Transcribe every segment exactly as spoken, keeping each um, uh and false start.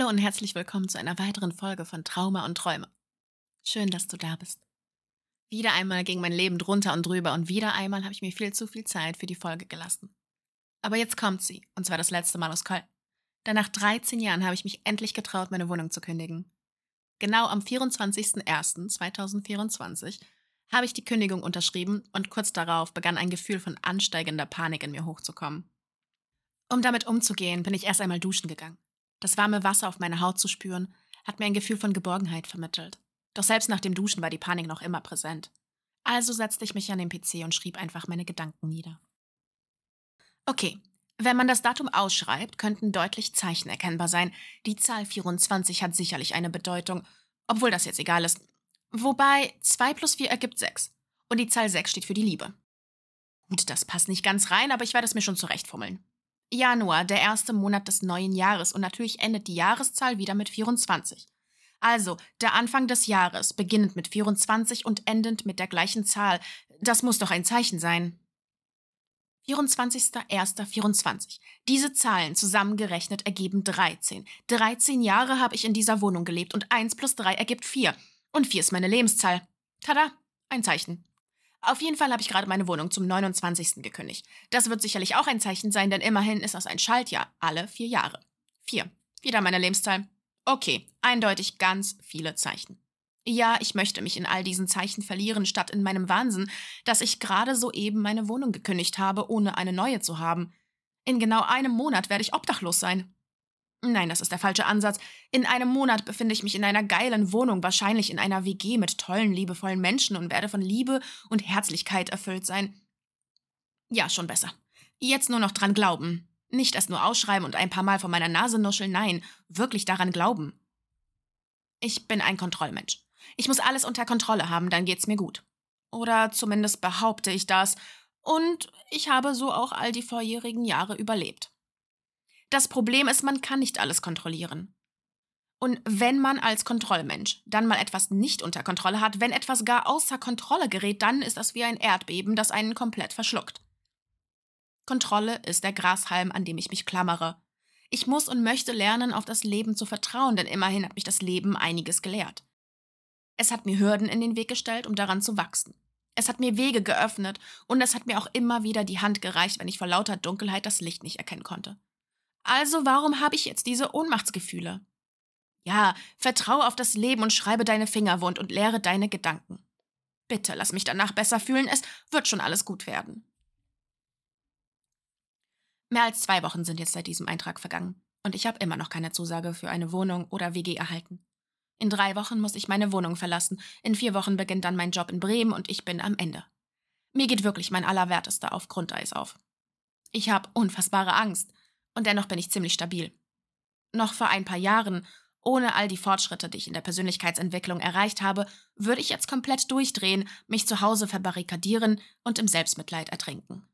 Hallo und herzlich willkommen zu einer weiteren Folge von Trauma und Träume. Schön, dass du da bist. Wieder einmal ging mein Leben drunter und drüber und wieder einmal habe ich mir viel zu viel Zeit für die Folge gelassen. Aber jetzt kommt sie, und zwar das letzte Mal aus Köln. Denn nach dreizehn Jahren habe ich mich endlich getraut, meine Wohnung zu kündigen. Genau am vierundzwanzigsten ersten zweitausendvierundzwanzig habe ich die Kündigung unterschrieben und kurz darauf begann ein Gefühl von ansteigender Panik in mir hochzukommen. Um damit umzugehen, bin ich erst einmal duschen gegangen. Das warme Wasser auf meiner Haut zu spüren, hat mir ein Gefühl von Geborgenheit vermittelt. Doch selbst nach dem Duschen war die Panik noch immer präsent. Also setzte ich mich an den P C und schrieb einfach meine Gedanken nieder. Okay, wenn man das Datum ausschreibt, könnten deutlich Zeichen erkennbar sein. Die Zahl vierundzwanzig hat sicherlich eine Bedeutung, obwohl das jetzt egal ist. Wobei zwei plus vier ergibt sechs. Und die Zahl sechs steht für die Liebe. Gut, das passt nicht ganz rein, aber ich werde es mir schon zurechtfummeln. Januar, der erste Monat des neuen Jahres, und natürlich endet die Jahreszahl wieder mit vierundzwanzig. Also, der Anfang des Jahres, beginnend mit vierundzwanzig und endend mit der gleichen Zahl. Das muss doch ein Zeichen sein. vierundzwanzigster erster vierundzwanzig. Diese Zahlen zusammengerechnet ergeben dreizehn. dreizehn Jahre habe ich in dieser Wohnung gelebt und eins plus drei ergibt vier. Und vier ist meine Lebenszahl. Tada, ein Zeichen. Auf jeden Fall habe ich gerade meine Wohnung zum neunundzwanzigsten gekündigt. Das wird sicherlich auch ein Zeichen sein, denn immerhin ist das ein Schaltjahr, alle vier Jahre. Vier. Wieder meine Lebenszahl. Okay, eindeutig ganz viele Zeichen. Ja, ich möchte mich in all diesen Zeichen verlieren, statt in meinem Wahnsinn, dass ich gerade soeben meine Wohnung gekündigt habe, ohne eine neue zu haben. In genau einem Monat werde ich obdachlos sein. Nein, das ist der falsche Ansatz. In einem Monat befinde ich mich in einer geilen Wohnung, wahrscheinlich in einer W G mit tollen, liebevollen Menschen und werde von Liebe und Herzlichkeit erfüllt sein. Ja, schon besser. Jetzt nur noch dran glauben. Nicht erst nur ausschreiben und ein paar Mal vor meiner Nase nuscheln, nein, wirklich daran glauben. Ich bin ein Kontrollmensch. Ich muss alles unter Kontrolle haben, dann geht's mir gut. Oder zumindest behaupte ich das. Und ich habe so auch all die vorherigen Jahre überlebt. Das Problem ist, man kann nicht alles kontrollieren. Und wenn man als Kontrollmensch dann mal etwas nicht unter Kontrolle hat, wenn etwas gar außer Kontrolle gerät, dann ist das wie ein Erdbeben, das einen komplett verschluckt. Kontrolle ist der Grashalm, an dem ich mich klammere. Ich muss und möchte lernen, auf das Leben zu vertrauen, denn immerhin hat mich das Leben einiges gelehrt. Es hat mir Hürden in den Weg gestellt, um daran zu wachsen. Es hat mir Wege geöffnet und es hat mir auch immer wieder die Hand gereicht, wenn ich vor lauter Dunkelheit das Licht nicht erkennen konnte. Also warum habe ich jetzt diese Ohnmachtsgefühle? Ja, vertraue auf das Leben und schreibe deine Finger wund und lehre deine Gedanken. Bitte lass mich danach besser fühlen, es wird schon alles gut werden. Mehr als zwei Wochen sind jetzt seit diesem Eintrag vergangen und ich habe immer noch keine Zusage für eine Wohnung oder W G erhalten. In drei Wochen muss ich meine Wohnung verlassen, in vier Wochen beginnt dann mein Job in Bremen und ich bin am Ende. Mir geht wirklich mein Allerwertester auf Grundeis auf. Ich habe unfassbare Angst. Und dennoch bin ich ziemlich stabil. Noch vor ein paar Jahren, ohne all die Fortschritte, die ich in der Persönlichkeitsentwicklung erreicht habe, würde ich jetzt komplett durchdrehen, mich zu Hause verbarrikadieren und im Selbstmitleid ertrinken.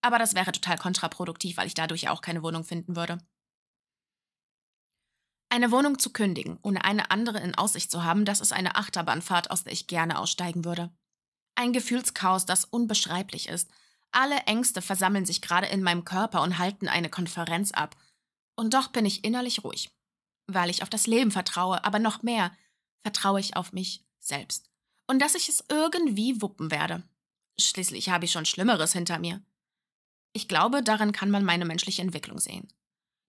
Aber das wäre total kontraproduktiv, weil ich dadurch auch keine Wohnung finden würde. Eine Wohnung zu kündigen, ohne eine andere in Aussicht zu haben, das ist eine Achterbahnfahrt, aus der ich gerne aussteigen würde. Ein Gefühlschaos, das unbeschreiblich ist. Alle Ängste versammeln sich gerade in meinem Körper und halten eine Konferenz ab. Und doch bin ich innerlich ruhig, weil ich auf das Leben vertraue, aber noch mehr vertraue ich auf mich selbst. Und dass ich es irgendwie wuppen werde. Schließlich habe ich schon Schlimmeres hinter mir. Ich glaube, daran kann man meine menschliche Entwicklung sehen.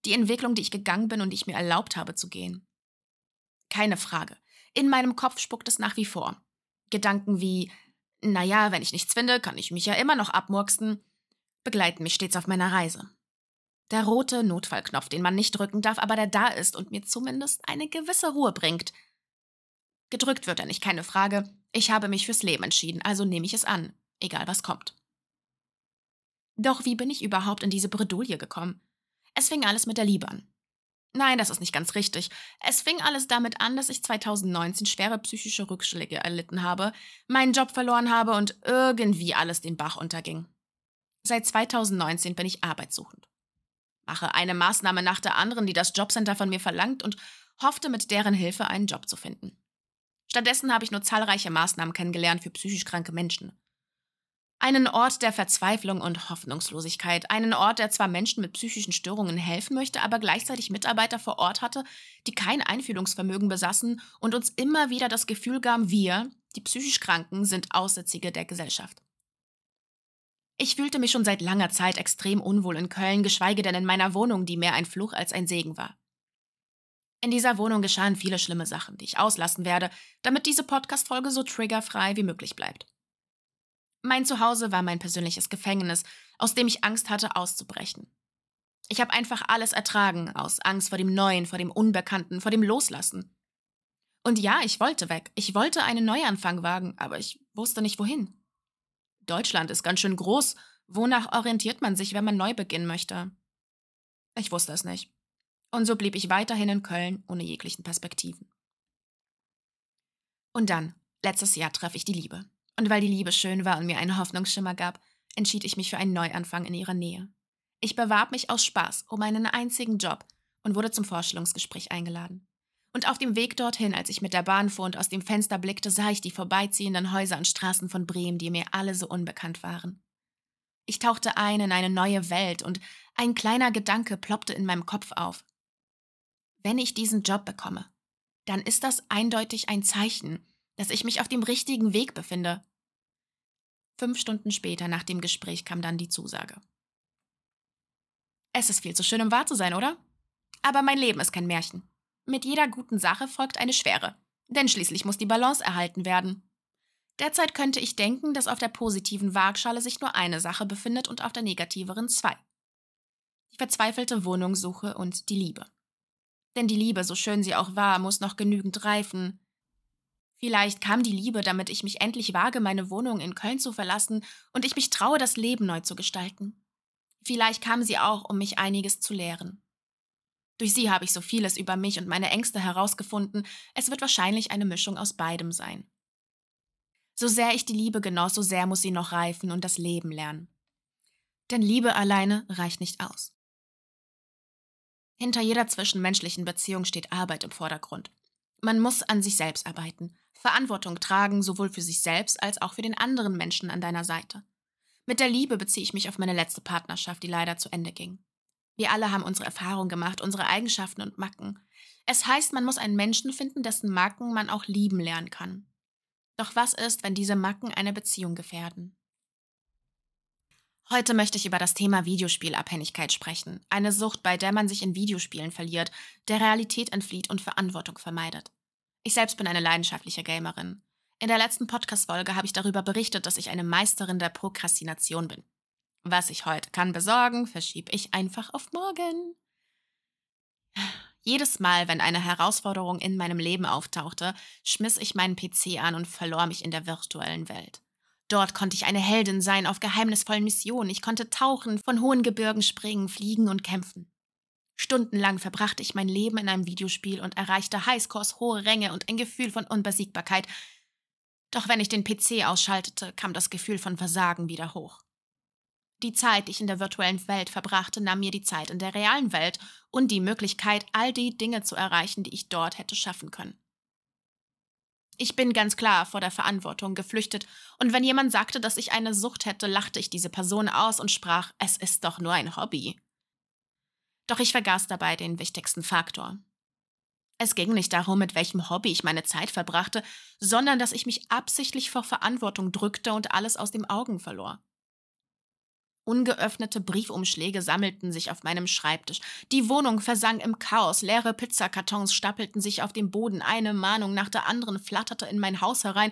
Die Entwicklung, die ich gegangen bin und die ich mir erlaubt habe zu gehen. Keine Frage. In meinem Kopf spuckt es nach wie vor. Gedanken wie: Naja, wenn ich nichts finde, kann ich mich ja immer noch abmurksen, begleiten mich stets auf meiner Reise. Der rote Notfallknopf, den man nicht drücken darf, aber der da ist und mir zumindest eine gewisse Ruhe bringt. Gedrückt wird er nicht, keine Frage. Ich habe mich fürs Leben entschieden, also nehme ich es an, egal was kommt. Doch wie bin ich überhaupt in diese Bredouille gekommen? Es fing alles mit der Liebe an. Nein, das ist nicht ganz richtig. Es fing alles damit an, dass ich zweitausendneunzehn schwere psychische Rückschläge erlitten habe, meinen Job verloren habe und irgendwie alles den Bach unterging. Seit zweitausendneunzehn bin ich arbeitssuchend. Mache eine Maßnahme nach der anderen, die das Jobcenter von mir verlangt, und hoffte mit deren Hilfe einen Job zu finden. Stattdessen habe ich nur zahlreiche Maßnahmen kennengelernt für psychisch kranke Menschen. Einen Ort der Verzweiflung und Hoffnungslosigkeit. Einen Ort, der zwar Menschen mit psychischen Störungen helfen möchte, aber gleichzeitig Mitarbeiter vor Ort hatte, die kein Einfühlungsvermögen besaßen und uns immer wieder das Gefühl gaben, wir, die psychisch Kranken, sind Aussätzige der Gesellschaft. Ich fühlte mich schon seit langer Zeit extrem unwohl in Köln, geschweige denn in meiner Wohnung, die mehr ein Fluch als ein Segen war. In dieser Wohnung geschahen viele schlimme Sachen, die ich auslassen werde, damit diese Podcast-Folge so triggerfrei wie möglich bleibt. Mein Zuhause war mein persönliches Gefängnis, aus dem ich Angst hatte, auszubrechen. Ich habe einfach alles ertragen, aus Angst vor dem Neuen, vor dem Unbekannten, vor dem Loslassen. Und ja, ich wollte weg, ich wollte einen Neuanfang wagen, aber ich wusste nicht wohin. Deutschland ist ganz schön groß, wonach orientiert man sich, wenn man neu beginnen möchte? Ich wusste es nicht. Und so blieb ich weiterhin in Köln, ohne jeglichen Perspektiven. Und dann, letztes Jahr, traf ich die Liebe. Und weil die Liebe schön war und mir einen Hoffnungsschimmer gab, entschied ich mich für einen Neuanfang in ihrer Nähe. Ich bewarb mich aus Spaß um einen einzigen Job und wurde zum Vorstellungsgespräch eingeladen. Und auf dem Weg dorthin, als ich mit der Bahn fuhr und aus dem Fenster blickte, sah ich die vorbeiziehenden Häuser und Straßen von Bremen, die mir alle so unbekannt waren. Ich tauchte ein in eine neue Welt und ein kleiner Gedanke ploppte in meinem Kopf auf. Wenn ich diesen Job bekomme, dann ist das eindeutig ein Zeichen, dass ich mich auf dem richtigen Weg befinde. Fünf Stunden später nach dem Gespräch kam dann die Zusage. Es ist viel zu schön, um wahr zu sein, oder? Aber mein Leben ist kein Märchen. Mit jeder guten Sache folgt eine schwere, denn schließlich muss die Balance erhalten werden. Derzeit könnte ich denken, dass auf der positiven Waagschale sich nur eine Sache befindet und auf der negativeren zwei. Die verzweifelte Wohnungssuche und die Liebe. Denn die Liebe, so schön sie auch war, muss noch genügend reifen. Vielleicht kam die Liebe, damit ich mich endlich wage, meine Wohnung in Köln zu verlassen und ich mich traue, das Leben neu zu gestalten. Vielleicht kam sie auch, um mich einiges zu lehren. Durch sie habe ich so vieles über mich und meine Ängste herausgefunden. Es wird wahrscheinlich eine Mischung aus beidem sein. So sehr ich die Liebe genoss, so sehr muss sie noch reifen und das Leben lernen. Denn Liebe alleine reicht nicht aus. Hinter jeder zwischenmenschlichen Beziehung steht Arbeit im Vordergrund. Man muss an sich selbst arbeiten, Verantwortung tragen, sowohl für sich selbst als auch für den anderen Menschen an deiner Seite. Mit der Liebe beziehe ich mich auf meine letzte Partnerschaft, die leider zu Ende ging. Wir alle haben unsere Erfahrungen gemacht, unsere Eigenschaften und Macken. Es heißt, man muss einen Menschen finden, dessen Macken man auch lieben lernen kann. Doch was ist, wenn diese Macken eine Beziehung gefährden? Heute möchte ich über das Thema Videospielabhängigkeit sprechen. Eine Sucht, bei der man sich in Videospielen verliert, der Realität entflieht und Verantwortung vermeidet. Ich selbst bin eine leidenschaftliche Gamerin. In der letzten Podcast-Folge habe ich darüber berichtet, dass ich eine Meisterin der Prokrastination bin. Was ich heute kann besorgen, verschiebe ich einfach auf morgen. Jedes Mal, wenn eine Herausforderung in meinem Leben auftauchte, schmiss ich meinen P C an und verlor mich in der virtuellen Welt. Dort konnte ich eine Heldin sein auf geheimnisvollen Missionen. Ich konnte tauchen, von hohen Gebirgen springen, fliegen und kämpfen. Stundenlang verbrachte ich mein Leben in einem Videospiel und erreichte Highscores, hohe Ränge und ein Gefühl von Unbesiegbarkeit. Doch wenn ich den P C ausschaltete, kam das Gefühl von Versagen wieder hoch. Die Zeit, die ich in der virtuellen Welt verbrachte, nahm mir die Zeit in der realen Welt und die Möglichkeit, all die Dinge zu erreichen, die ich dort hätte schaffen können. Ich bin ganz klar vor der Verantwortung geflüchtet und wenn jemand sagte, dass ich eine Sucht hätte, lachte ich diese Person aus und sprach, es ist doch nur ein Hobby. Doch ich vergaß dabei den wichtigsten Faktor. Es ging nicht darum, mit welchem Hobby ich meine Zeit verbrachte, sondern dass ich mich absichtlich vor Verantwortung drückte und alles aus den Augen verlor. Ungeöffnete Briefumschläge sammelten sich auf meinem Schreibtisch. Die Wohnung versank im Chaos, leere Pizzakartons stapelten sich auf dem Boden, eine Mahnung nach der anderen flatterte in mein Haus herein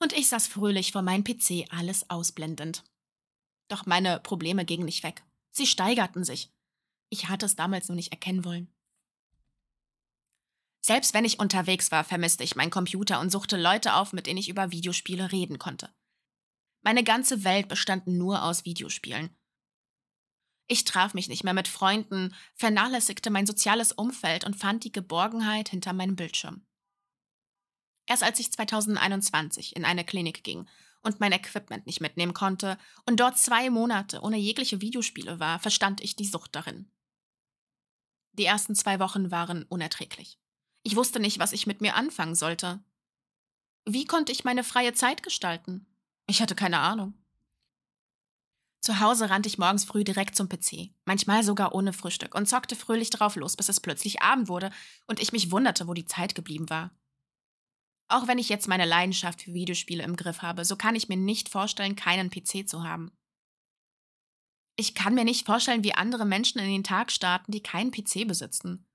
und ich saß fröhlich vor meinem P C, alles ausblendend. Doch meine Probleme gingen nicht weg. Sie steigerten sich. Ich hatte es damals nur nicht erkennen wollen. Selbst wenn ich unterwegs war, vermisste ich meinen Computer und suchte Leute auf, mit denen ich über Videospiele reden konnte. Meine ganze Welt bestand nur aus Videospielen. Ich traf mich nicht mehr mit Freunden, vernachlässigte mein soziales Umfeld und fand die Geborgenheit hinter meinem Bildschirm. Erst als ich zweitausendeinundzwanzig in eine Klinik ging und mein Equipment nicht mitnehmen konnte und dort zwei Monate ohne jegliche Videospiele war, verstand ich die Sucht darin. Die ersten zwei Wochen waren unerträglich. Ich wusste nicht, was ich mit mir anfangen sollte. Wie konnte ich meine freie Zeit gestalten? Ich hatte keine Ahnung. Zu Hause rannte ich morgens früh direkt zum P C, manchmal sogar ohne Frühstück, und zockte fröhlich drauf los, bis es plötzlich Abend wurde und ich mich wunderte, wo die Zeit geblieben war. Auch wenn ich jetzt meine Leidenschaft für Videospiele im Griff habe, so kann ich mir nicht vorstellen, keinen P C zu haben. Ich kann mir nicht vorstellen, wie andere Menschen in den Tag starten, die keinen P C besitzen.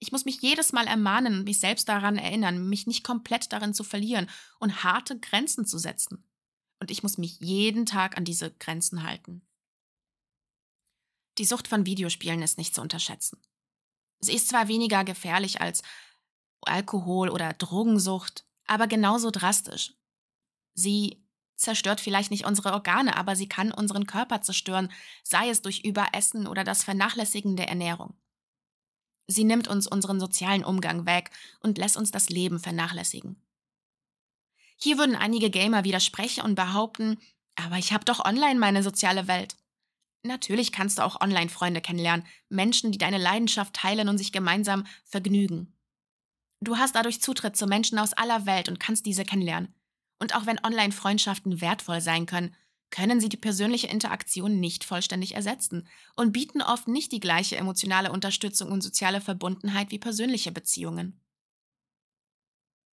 Ich muss mich jedes Mal ermahnen und mich selbst daran erinnern, mich nicht komplett darin zu verlieren und harte Grenzen zu setzen. Und ich muss mich jeden Tag an diese Grenzen halten. Die Sucht von Videospielen ist nicht zu unterschätzen. Sie ist zwar weniger gefährlich als Alkohol- oder Drogensucht, aber genauso drastisch. Sie zerstört vielleicht nicht unsere Organe, aber sie kann unseren Körper zerstören, sei es durch Überessen oder das Vernachlässigen der Ernährung. Sie nimmt uns unseren sozialen Umgang weg und lässt uns das Leben vernachlässigen. Hier würden einige Gamer widersprechen und behaupten, aber ich habe doch online meine soziale Welt. Natürlich kannst du auch online Freunde kennenlernen, Menschen, die deine Leidenschaft teilen und sich gemeinsam vergnügen. Du hast dadurch Zutritt zu Menschen aus aller Welt und kannst diese kennenlernen. Und auch wenn Online-Freundschaften wertvoll sein können, können sie die persönliche Interaktion nicht vollständig ersetzen und bieten oft nicht die gleiche emotionale Unterstützung und soziale Verbundenheit wie persönliche Beziehungen.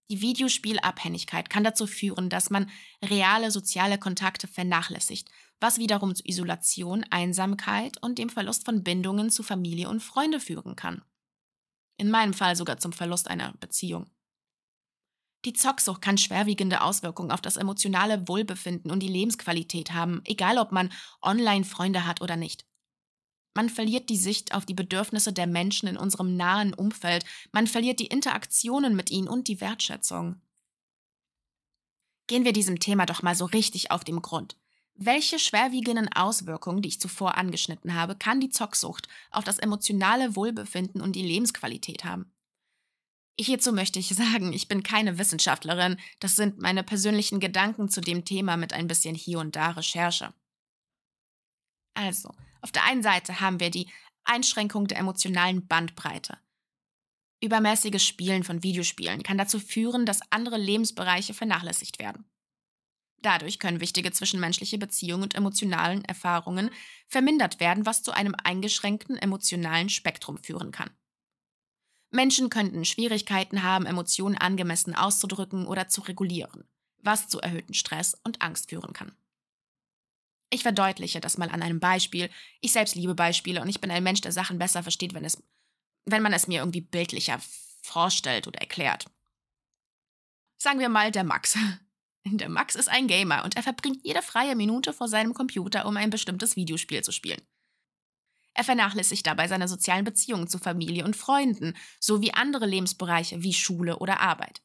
Die Videospielabhängigkeit kann dazu führen, dass man reale soziale Kontakte vernachlässigt, was wiederum zu Isolation, Einsamkeit und dem Verlust von Bindungen zu Familie und Freunde führen kann. In meinem Fall sogar zum Verlust einer Beziehung. Die Zocksucht kann schwerwiegende Auswirkungen auf das emotionale Wohlbefinden und die Lebensqualität haben, egal ob man Online-Freunde hat oder nicht. Man verliert die Sicht auf die Bedürfnisse der Menschen in unserem nahen Umfeld, man verliert die Interaktionen mit ihnen und die Wertschätzung. Gehen wir diesem Thema doch mal so richtig auf den Grund. Welche schwerwiegenden Auswirkungen, die ich zuvor angeschnitten habe, kann die Zocksucht auf das emotionale Wohlbefinden und die Lebensqualität haben? Hierzu möchte ich sagen, ich bin keine Wissenschaftlerin, das sind meine persönlichen Gedanken zu dem Thema mit ein bisschen hier und da Recherche. Also, auf der einen Seite haben wir die Einschränkung der emotionalen Bandbreite. Übermäßiges Spielen von Videospielen kann dazu führen, dass andere Lebensbereiche vernachlässigt werden. Dadurch können wichtige zwischenmenschliche Beziehungen und emotionalen Erfahrungen vermindert werden, was zu einem eingeschränkten emotionalen Spektrum führen kann. Menschen könnten Schwierigkeiten haben, Emotionen angemessen auszudrücken oder zu regulieren, was zu erhöhten Stress und Angst führen kann. Ich verdeutliche das mal an einem Beispiel. Ich selbst liebe Beispiele und ich bin ein Mensch, der Sachen besser versteht, wenn es, wenn man es mir irgendwie bildlicher vorstellt oder erklärt. Sagen wir mal, der Max. Der Max ist ein Gamer und er verbringt jede freie Minute vor seinem Computer, um ein bestimmtes Videospiel zu spielen. Er vernachlässigt dabei seine sozialen Beziehungen zu Familie und Freunden, sowie andere Lebensbereiche wie Schule oder Arbeit.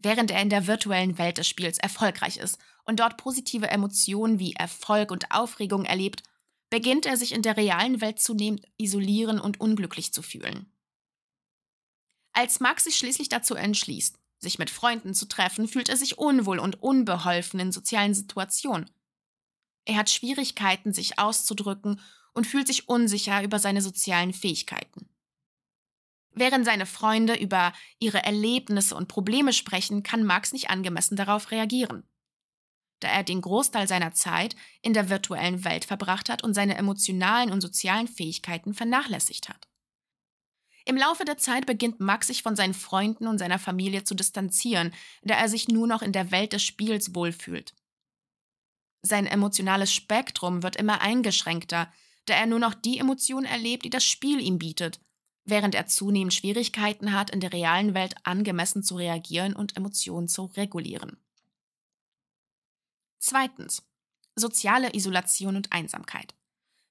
Während er in der virtuellen Welt des Spiels erfolgreich ist und dort positive Emotionen wie Erfolg und Aufregung erlebt, beginnt er sich in der realen Welt zunehmend isolieren und unglücklich zu fühlen. Als Max sich schließlich dazu entschließt, sich mit Freunden zu treffen, fühlt er sich unwohl und unbeholfen in sozialen Situationen. Er hat Schwierigkeiten, sich auszudrücken und fühlt sich unsicher über seine sozialen Fähigkeiten. Während seine Freunde über ihre Erlebnisse und Probleme sprechen, kann Max nicht angemessen darauf reagieren, da er den Großteil seiner Zeit in der virtuellen Welt verbracht hat und seine emotionalen und sozialen Fähigkeiten vernachlässigt hat. Im Laufe der Zeit beginnt Max sich von seinen Freunden und seiner Familie zu distanzieren, da er sich nur noch in der Welt des Spiels wohlfühlt. Sein emotionales Spektrum wird immer eingeschränkter, da er nur noch die Emotionen erlebt, die das Spiel ihm bietet, während er zunehmend Schwierigkeiten hat, in der realen Welt angemessen zu reagieren und Emotionen zu regulieren. Zweitens. Soziale Isolation und Einsamkeit.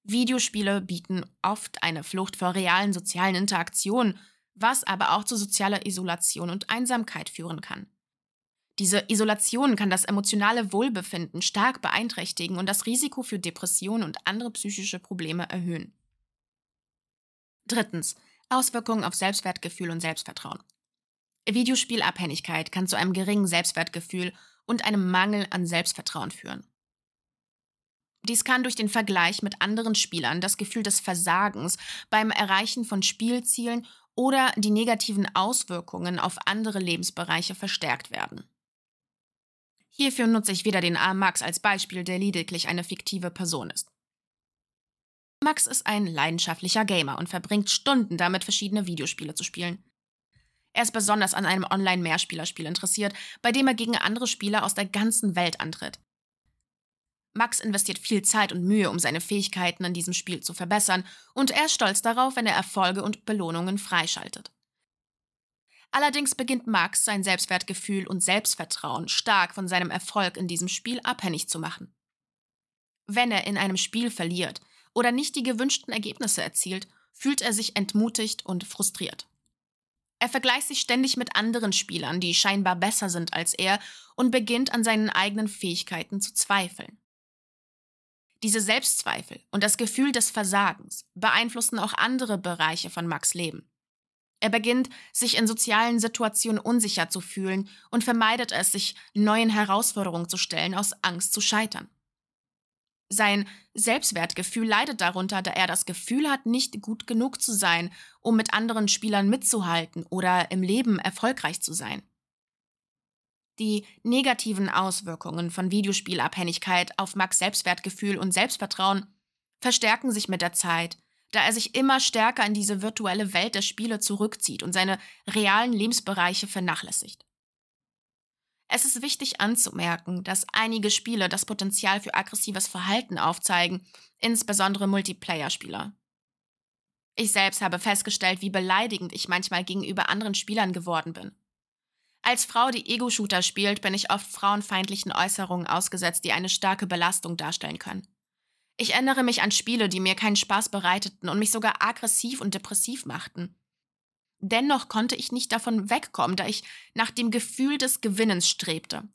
Videospiele bieten oft eine Flucht vor realen sozialen Interaktionen, was aber auch zu sozialer Isolation und Einsamkeit führen kann. Diese Isolation kann das emotionale Wohlbefinden stark beeinträchtigen und das Risiko für Depressionen und andere psychische Probleme erhöhen. Drittens. Auswirkungen auf Selbstwertgefühl und Selbstvertrauen. Videospielabhängigkeit kann zu einem geringen Selbstwertgefühl und einem Mangel an Selbstvertrauen führen. Dies kann durch den Vergleich mit anderen Spielern das Gefühl des Versagens beim Erreichen von Spielzielen oder die negativen Auswirkungen auf andere Lebensbereiche verstärkt werden. Hierfür nutze ich wieder den armen Max als Beispiel, der lediglich eine fiktive Person ist. Max ist ein leidenschaftlicher Gamer und verbringt Stunden damit, verschiedene Videospiele zu spielen. Er ist besonders an einem Online-Mehrspielerspiel interessiert, bei dem er gegen andere Spieler aus der ganzen Welt antritt. Max investiert viel Zeit und Mühe, um seine Fähigkeiten in diesem Spiel zu verbessern, und er ist stolz darauf, wenn er Erfolge und Belohnungen freischaltet. Allerdings beginnt Max, sein Selbstwertgefühl und Selbstvertrauen stark von seinem Erfolg in diesem Spiel abhängig zu machen. Wenn er in einem Spiel verliert oder nicht die gewünschten Ergebnisse erzielt, fühlt er sich entmutigt und frustriert. Er vergleicht sich ständig mit anderen Spielern, die scheinbar besser sind als er, und beginnt an seinen eigenen Fähigkeiten zu zweifeln. Diese Selbstzweifel und das Gefühl des Versagens beeinflussen auch andere Bereiche von Max' Leben. Er beginnt, sich in sozialen Situationen unsicher zu fühlen und vermeidet es, sich neuen Herausforderungen zu stellen, aus Angst zu scheitern. Sein Selbstwertgefühl leidet darunter, da er das Gefühl hat, nicht gut genug zu sein, um mit anderen Spielern mitzuhalten oder im Leben erfolgreich zu sein. Die negativen Auswirkungen von Videospielabhängigkeit auf Max' Selbstwertgefühl und Selbstvertrauen verstärken sich mit der Zeit, da er sich immer stärker in diese virtuelle Welt der Spiele zurückzieht und seine realen Lebensbereiche vernachlässigt. Es ist wichtig anzumerken, dass einige Spiele das Potenzial für aggressives Verhalten aufzeigen, insbesondere Multiplayer-Spieler. Ich selbst habe festgestellt, wie beleidigend ich manchmal gegenüber anderen Spielern geworden bin. Als Frau, die Ego-Shooter spielt, bin ich oft frauenfeindlichen Äußerungen ausgesetzt, die eine starke Belastung darstellen können. Ich erinnere mich an Spiele, die mir keinen Spaß bereiteten und mich sogar aggressiv und depressiv machten. Dennoch konnte ich nicht davon wegkommen, da ich nach dem Gefühl des Gewinnens strebte.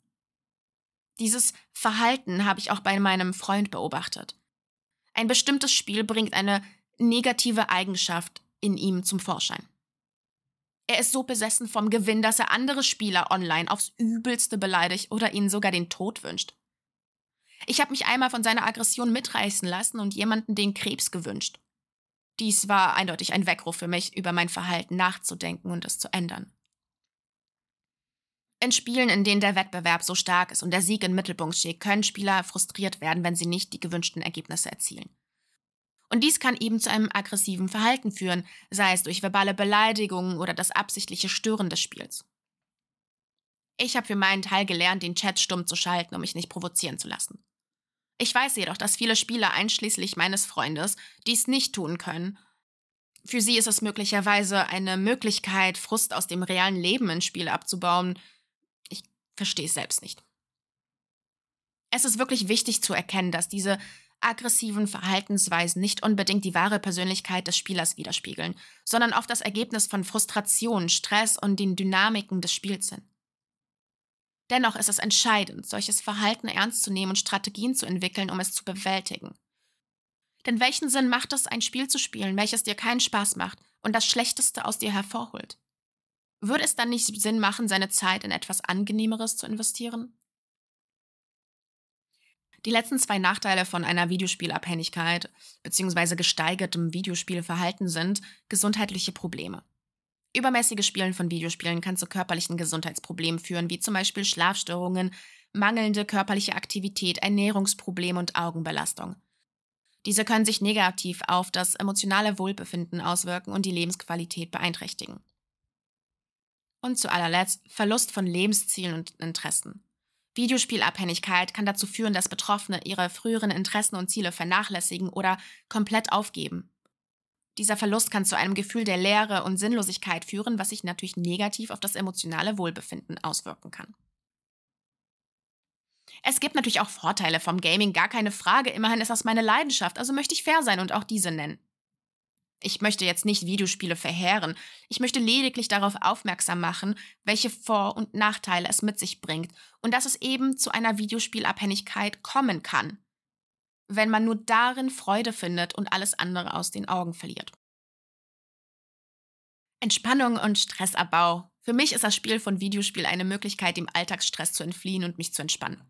Dieses Verhalten habe ich auch bei meinem Freund beobachtet. Ein bestimmtes Spiel bringt eine negative Eigenschaft in ihm zum Vorschein. Er ist so besessen vom Gewinn, dass er andere Spieler online aufs Übelste beleidigt oder ihnen sogar den Tod wünscht. Ich habe mich einmal von seiner Aggression mitreißen lassen und jemanden den Krebs gewünscht. Dies war eindeutig ein Weckruf für mich, über mein Verhalten nachzudenken und es zu ändern. In Spielen, in denen der Wettbewerb so stark ist und der Sieg im Mittelpunkt steht, können Spieler frustriert werden, wenn sie nicht die gewünschten Ergebnisse erzielen. Und dies kann eben zu einem aggressiven Verhalten führen, sei es durch verbale Beleidigungen oder das absichtliche Stören des Spiels. Ich habe für meinen Teil gelernt, den Chat stumm zu schalten, um mich nicht provozieren zu lassen. Ich weiß jedoch, dass viele Spieler, einschließlich meines Freundes, dies nicht tun können. Für sie ist es möglicherweise eine Möglichkeit, Frust aus dem realen Leben ins Spiel abzubauen. Ich verstehe es selbst nicht. Es ist wirklich wichtig zu erkennen, dass diese aggressiven Verhaltensweisen nicht unbedingt die wahre Persönlichkeit des Spielers widerspiegeln, sondern oft das Ergebnis von Frustration, Stress und den Dynamiken des Spiels sind. Dennoch ist es entscheidend, solches Verhalten ernst zu nehmen und Strategien zu entwickeln, um es zu bewältigen. Denn welchen Sinn macht es, ein Spiel zu spielen, welches dir keinen Spaß macht und das Schlechteste aus dir hervorholt? Würde es dann nicht Sinn machen, seine Zeit in etwas Angenehmeres zu investieren? Die letzten zwei Nachteile von einer Videospielabhängigkeit bzw. gesteigertem Videospielverhalten sind gesundheitliche Probleme. Übermäßiges Spielen von Videospielen kann zu körperlichen Gesundheitsproblemen führen, wie zum Beispiel Schlafstörungen, mangelnde körperliche Aktivität, Ernährungsprobleme und Augenbelastung. Diese können sich negativ auf das emotionale Wohlbefinden auswirken und die Lebensqualität beeinträchtigen. Und zu allerletzt Verlust von Lebenszielen und Interessen. Videospielabhängigkeit kann dazu führen, dass Betroffene ihre früheren Interessen und Ziele vernachlässigen oder komplett aufgeben. Dieser Verlust kann zu einem Gefühl der Leere und Sinnlosigkeit führen, was sich natürlich negativ auf das emotionale Wohlbefinden auswirken kann. Es gibt natürlich auch Vorteile vom Gaming, gar keine Frage. Immerhin ist das meine Leidenschaft, also möchte ich fair sein und auch diese nennen. Ich möchte jetzt nicht Videospiele verheeren. Ich möchte lediglich darauf aufmerksam machen, welche Vor- und Nachteile es mit sich bringt und dass es eben zu einer Videospielabhängigkeit kommen kann, wenn man nur darin Freude findet und alles andere aus den Augen verliert. Entspannung und Stressabbau. Für mich ist das Spiel von Videospielen eine Möglichkeit, dem Alltagsstress zu entfliehen und mich zu entspannen.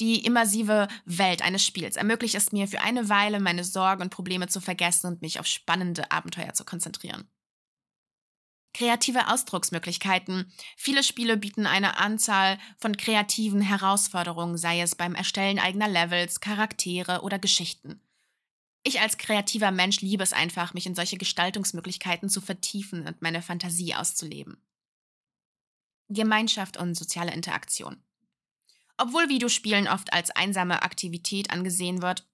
Die immersive Welt eines Spiels ermöglicht es mir, für eine Weile meine Sorgen und Probleme zu vergessen und mich auf spannende Abenteuer zu konzentrieren. Kreative Ausdrucksmöglichkeiten. Viele Spiele bieten eine Anzahl von kreativen Herausforderungen, sei es beim Erstellen eigener Levels, Charaktere oder Geschichten. Ich als kreativer Mensch liebe es einfach, mich in solche Gestaltungsmöglichkeiten zu vertiefen und meine Fantasie auszuleben. Gemeinschaft und soziale Interaktion. Obwohl Videospielen oft als einsame Aktivität angesehen wird,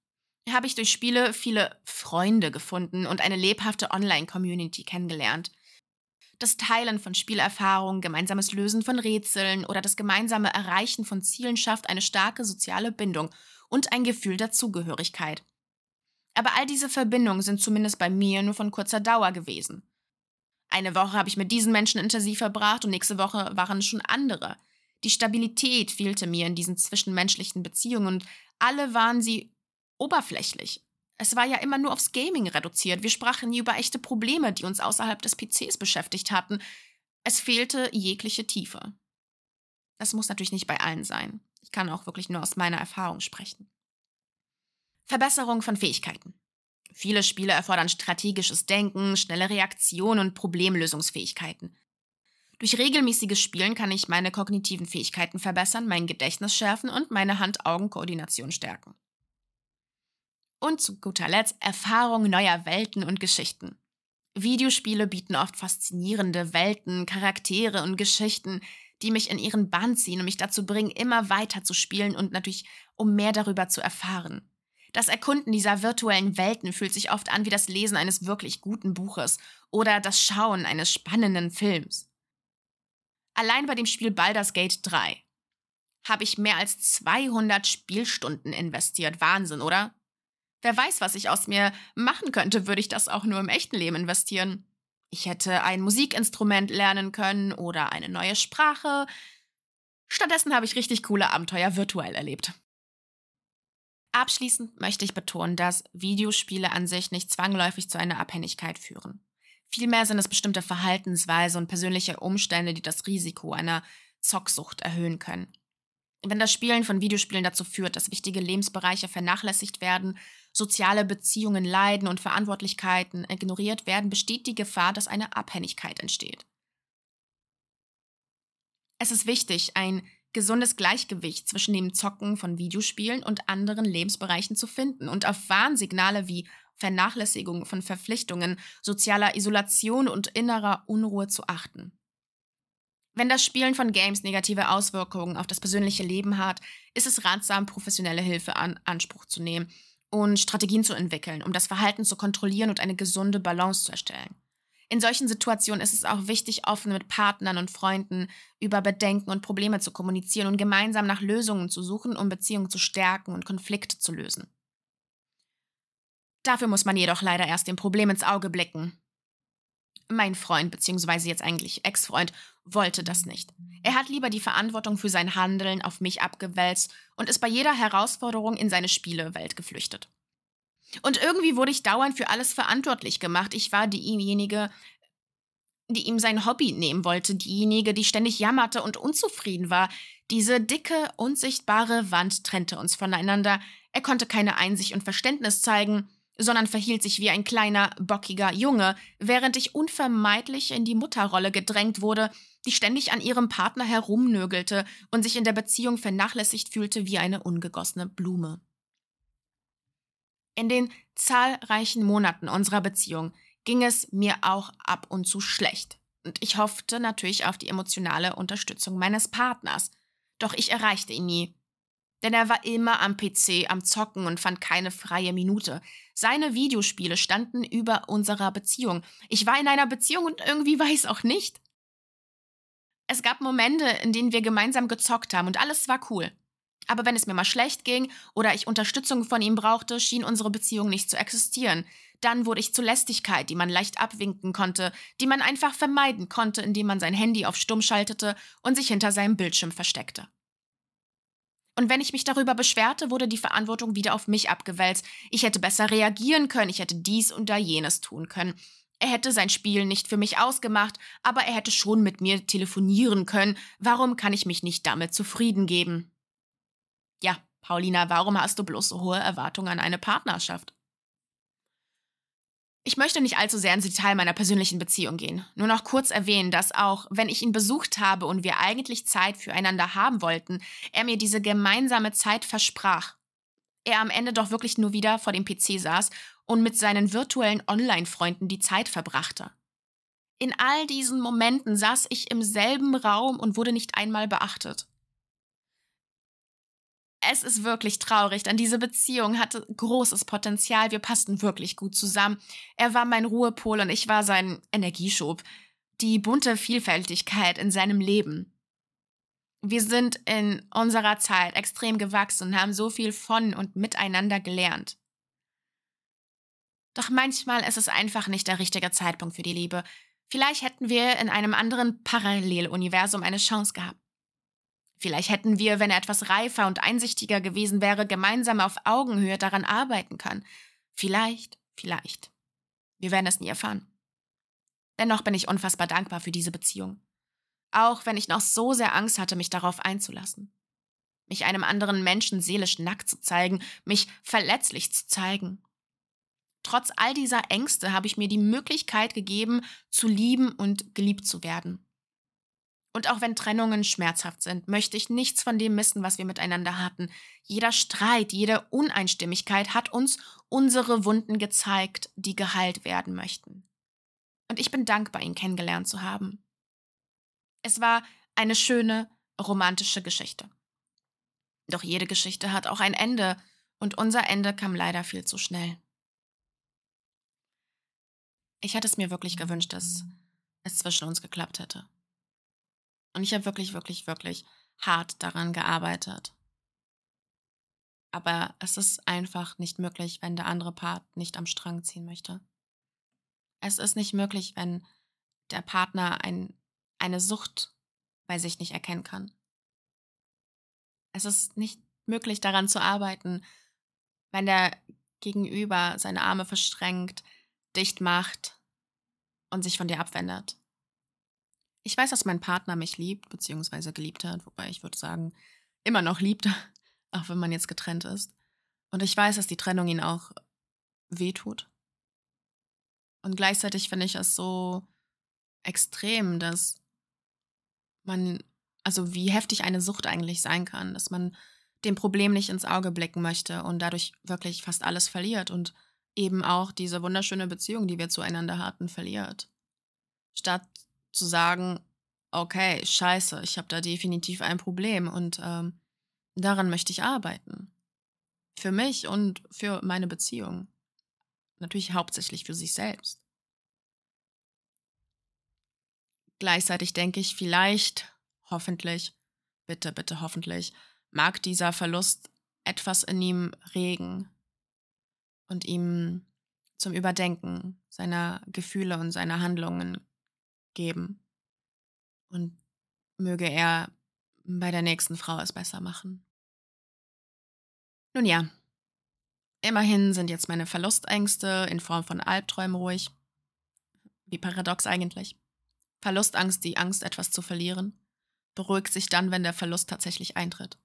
habe ich durch Spiele viele Freunde gefunden und eine lebhafte Online-Community kennengelernt. Das Teilen von Spielerfahrungen, gemeinsames Lösen von Rätseln oder das gemeinsame Erreichen von Zielen schafft eine starke soziale Bindung und ein Gefühl der Zugehörigkeit. Aber all diese Verbindungen sind zumindest bei mir nur von kurzer Dauer gewesen. Eine Woche habe ich mit diesen Menschen intensiv verbracht und nächste Woche waren schon andere. Die Stabilität fehlte mir in diesen zwischenmenschlichen Beziehungen und alle waren sie oberflächlich. Es war ja immer nur aufs Gaming reduziert. Wir sprachen nie über echte Probleme, die uns außerhalb des P Cs beschäftigt hatten. Es fehlte jegliche Tiefe. Das muss natürlich nicht bei allen sein. Ich kann auch wirklich nur aus meiner Erfahrung sprechen. Verbesserung von Fähigkeiten. Viele Spiele erfordern strategisches Denken, schnelle Reaktionen und Problemlösungsfähigkeiten. Durch regelmäßiges Spielen kann ich meine kognitiven Fähigkeiten verbessern, mein Gedächtnis schärfen und meine Hand-Augen-Koordination stärken. Und zu guter Letzt Erfahrung neuer Welten und Geschichten. Videospiele bieten oft faszinierende Welten, Charaktere und Geschichten, die mich in ihren Bann ziehen und mich dazu bringen, immer weiter zu spielen und natürlich, um mehr darüber zu erfahren. Das Erkunden dieser virtuellen Welten fühlt sich oft an wie das Lesen eines wirklich guten Buches oder das Schauen eines spannenden Films. Allein bei dem Spiel Baldur's Gate drei habe ich mehr als zweihundert Spielstunden investiert. Wahnsinn, oder? Wer weiß, was ich aus mir machen könnte, würde ich das auch nur im echten Leben investieren. Ich hätte ein Musikinstrument lernen können oder eine neue Sprache. Stattdessen habe ich richtig coole Abenteuer virtuell erlebt. Abschließend möchte ich betonen, dass Videospiele an sich nicht zwangläufig zu einer Abhängigkeit führen. Vielmehr sind es bestimmte Verhaltensweisen und persönliche Umstände, die das Risiko einer Zocksucht erhöhen können. Wenn das Spielen von Videospielen dazu führt, dass wichtige Lebensbereiche vernachlässigt werden, soziale Beziehungen leiden und Verantwortlichkeiten ignoriert werden, besteht die Gefahr, dass eine Abhängigkeit entsteht. Es ist wichtig, ein gesundes Gleichgewicht zwischen dem Zocken von Videospielen und anderen Lebensbereichen zu finden und auf Warnsignale wie Vernachlässigung von Verpflichtungen, sozialer Isolation und innerer Unruhe zu achten. Wenn das Spielen von Games negative Auswirkungen auf das persönliche Leben hat, ist es ratsam, professionelle Hilfe in Anspruch zu nehmen und Strategien zu entwickeln, um das Verhalten zu kontrollieren und eine gesunde Balance zu erstellen. In solchen Situationen ist es auch wichtig, offen mit Partnern und Freunden über Bedenken und Probleme zu kommunizieren und gemeinsam nach Lösungen zu suchen, um Beziehungen zu stärken und Konflikte zu lösen. Dafür muss man jedoch leider erst dem Problem ins Auge blicken. Mein Freund, beziehungsweise jetzt eigentlich Ex-Freund, wollte das nicht. Er hat lieber die Verantwortung für sein Handeln auf mich abgewälzt und ist bei jeder Herausforderung in seine Spielewelt geflüchtet. Und irgendwie wurde ich dauernd für alles verantwortlich gemacht. Ich war diejenige, die ihm sein Hobby nehmen wollte, diejenige, die ständig jammerte und unzufrieden war. Diese dicke, unsichtbare Wand trennte uns voneinander. Er konnte keine Einsicht und Verständnis zeigen, sondern verhielt sich wie ein kleiner, bockiger Junge, während ich unvermeidlich in die Mutterrolle gedrängt wurde, die ständig an ihrem Partner herumnörgelte und sich in der Beziehung vernachlässigt fühlte wie eine ungegossene Blume. In den zahlreichen Monaten unserer Beziehung ging es mir auch ab und zu schlecht. Und ich hoffte natürlich auf die emotionale Unterstützung meines Partners. Doch ich erreichte ihn nie. Denn er war immer am P C, am Zocken und fand keine freie Minute. Seine Videospiele standen über unserer Beziehung. Ich war in einer Beziehung und irgendwie war ich es auch nicht. Es gab Momente, in denen wir gemeinsam gezockt haben und alles war cool. Aber wenn es mir mal schlecht ging oder ich Unterstützung von ihm brauchte, schien unsere Beziehung nicht zu existieren. Dann wurde ich zu Lästigkeit, die man leicht abwinken konnte, die man einfach vermeiden konnte, indem man sein Handy auf Stumm schaltete und sich hinter seinem Bildschirm versteckte. Und wenn ich mich darüber beschwerte, wurde die Verantwortung wieder auf mich abgewälzt. Ich hätte besser reagieren können, ich hätte dies und da jenes tun können. Er hätte sein Spiel nicht für mich ausgemacht, aber er hätte schon mit mir telefonieren können. Warum kann ich mich nicht damit zufrieden geben? Ja, Paulina, warum hast du bloß so hohe Erwartungen an eine Partnerschaft? Ich möchte nicht allzu sehr ins Detail meiner persönlichen Beziehung gehen. Nur noch kurz erwähnen, dass auch, wenn ich ihn besucht habe und wir eigentlich Zeit füreinander haben wollten, er mir diese gemeinsame Zeit versprach. Er am Ende doch wirklich nur wieder vor dem P C saß und mit seinen virtuellen Online-Freunden die Zeit verbrachte. In all diesen Momenten saß ich im selben Raum und wurde nicht einmal beachtet. Es ist wirklich traurig, denn diese Beziehung hatte großes Potenzial. Wir passten wirklich gut zusammen. Er war mein Ruhepol und ich war sein Energieschub. Die bunte Vielfältigkeit in seinem Leben. Wir sind in unserer Zeit extrem gewachsen und haben so viel von und miteinander gelernt. Doch manchmal ist es einfach nicht der richtige Zeitpunkt für die Liebe. Vielleicht hätten wir in einem anderen Paralleluniversum eine Chance gehabt. Vielleicht hätten wir, wenn er etwas reifer und einsichtiger gewesen wäre, gemeinsam auf Augenhöhe daran arbeiten können. Vielleicht, vielleicht. Wir werden es nie erfahren. Dennoch bin ich unfassbar dankbar für diese Beziehung. Auch wenn ich noch so sehr Angst hatte, mich darauf einzulassen. Mich einem anderen Menschen seelisch nackt zu zeigen, mich verletzlich zu zeigen. Trotz all dieser Ängste habe ich mir die Möglichkeit gegeben, zu lieben und geliebt zu werden. Und auch wenn Trennungen schmerzhaft sind, möchte ich nichts von dem missen, was wir miteinander hatten. Jeder Streit, jede Uneinstimmigkeit hat uns unsere Wunden gezeigt, die geheilt werden möchten. Und ich bin dankbar, ihn kennengelernt zu haben. Es war eine schöne, romantische Geschichte. Doch jede Geschichte hat auch ein Ende, und unser Ende kam leider viel zu schnell. Ich hätte es mir wirklich gewünscht, dass es zwischen uns geklappt hätte. Und ich habe wirklich, wirklich, wirklich hart daran gearbeitet. Aber es ist einfach nicht möglich, wenn der andere Part nicht am Strang ziehen möchte. Es ist nicht möglich, wenn der Partner ein, eine Sucht bei sich nicht erkennen kann. Es ist nicht möglich, daran zu arbeiten, wenn der Gegenüber seine Arme verstrengt, dicht macht und sich von dir abwendet. Ich weiß, dass mein Partner mich liebt, beziehungsweise geliebt hat, wobei ich würde sagen, immer noch liebt, auch wenn man jetzt getrennt ist. Und ich weiß, dass die Trennung ihn auch wehtut. Und gleichzeitig finde ich es so extrem, dass man, also wie heftig eine Sucht eigentlich sein kann, dass man dem Problem nicht ins Auge blicken möchte und dadurch wirklich fast alles verliert und eben auch diese wunderschöne Beziehung, die wir zueinander hatten, verliert. Statt zu sagen, okay, scheiße, ich habe da definitiv ein Problem und ähm, daran möchte ich arbeiten. Für mich und für meine Beziehung. Natürlich hauptsächlich für sich selbst. Gleichzeitig denke ich, vielleicht, hoffentlich, bitte, bitte, hoffentlich, mag dieser Verlust etwas in ihm regen und ihm zum Überdenken seiner Gefühle und seiner Handlungen geben. Und möge er bei der nächsten Frau es besser machen. Nun ja, immerhin sind jetzt meine Verlustängste in Form von Albträumen ruhig. Wie paradox eigentlich. Verlustangst, die Angst, etwas zu verlieren, beruhigt sich dann, wenn der Verlust tatsächlich eintritt.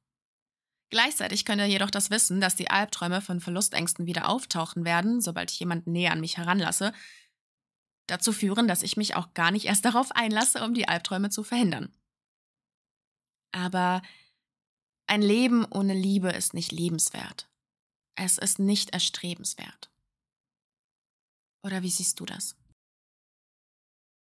Gleichzeitig könnte jedoch das Wissen, dass die Albträume von Verlustängsten wieder auftauchen werden, sobald ich jemanden näher an mich heranlasse, dazu führen, dass ich mich auch gar nicht erst darauf einlasse, um die Albträume zu verhindern. Aber ein Leben ohne Liebe ist nicht lebenswert. Es ist nicht erstrebenswert. Oder wie siehst du das?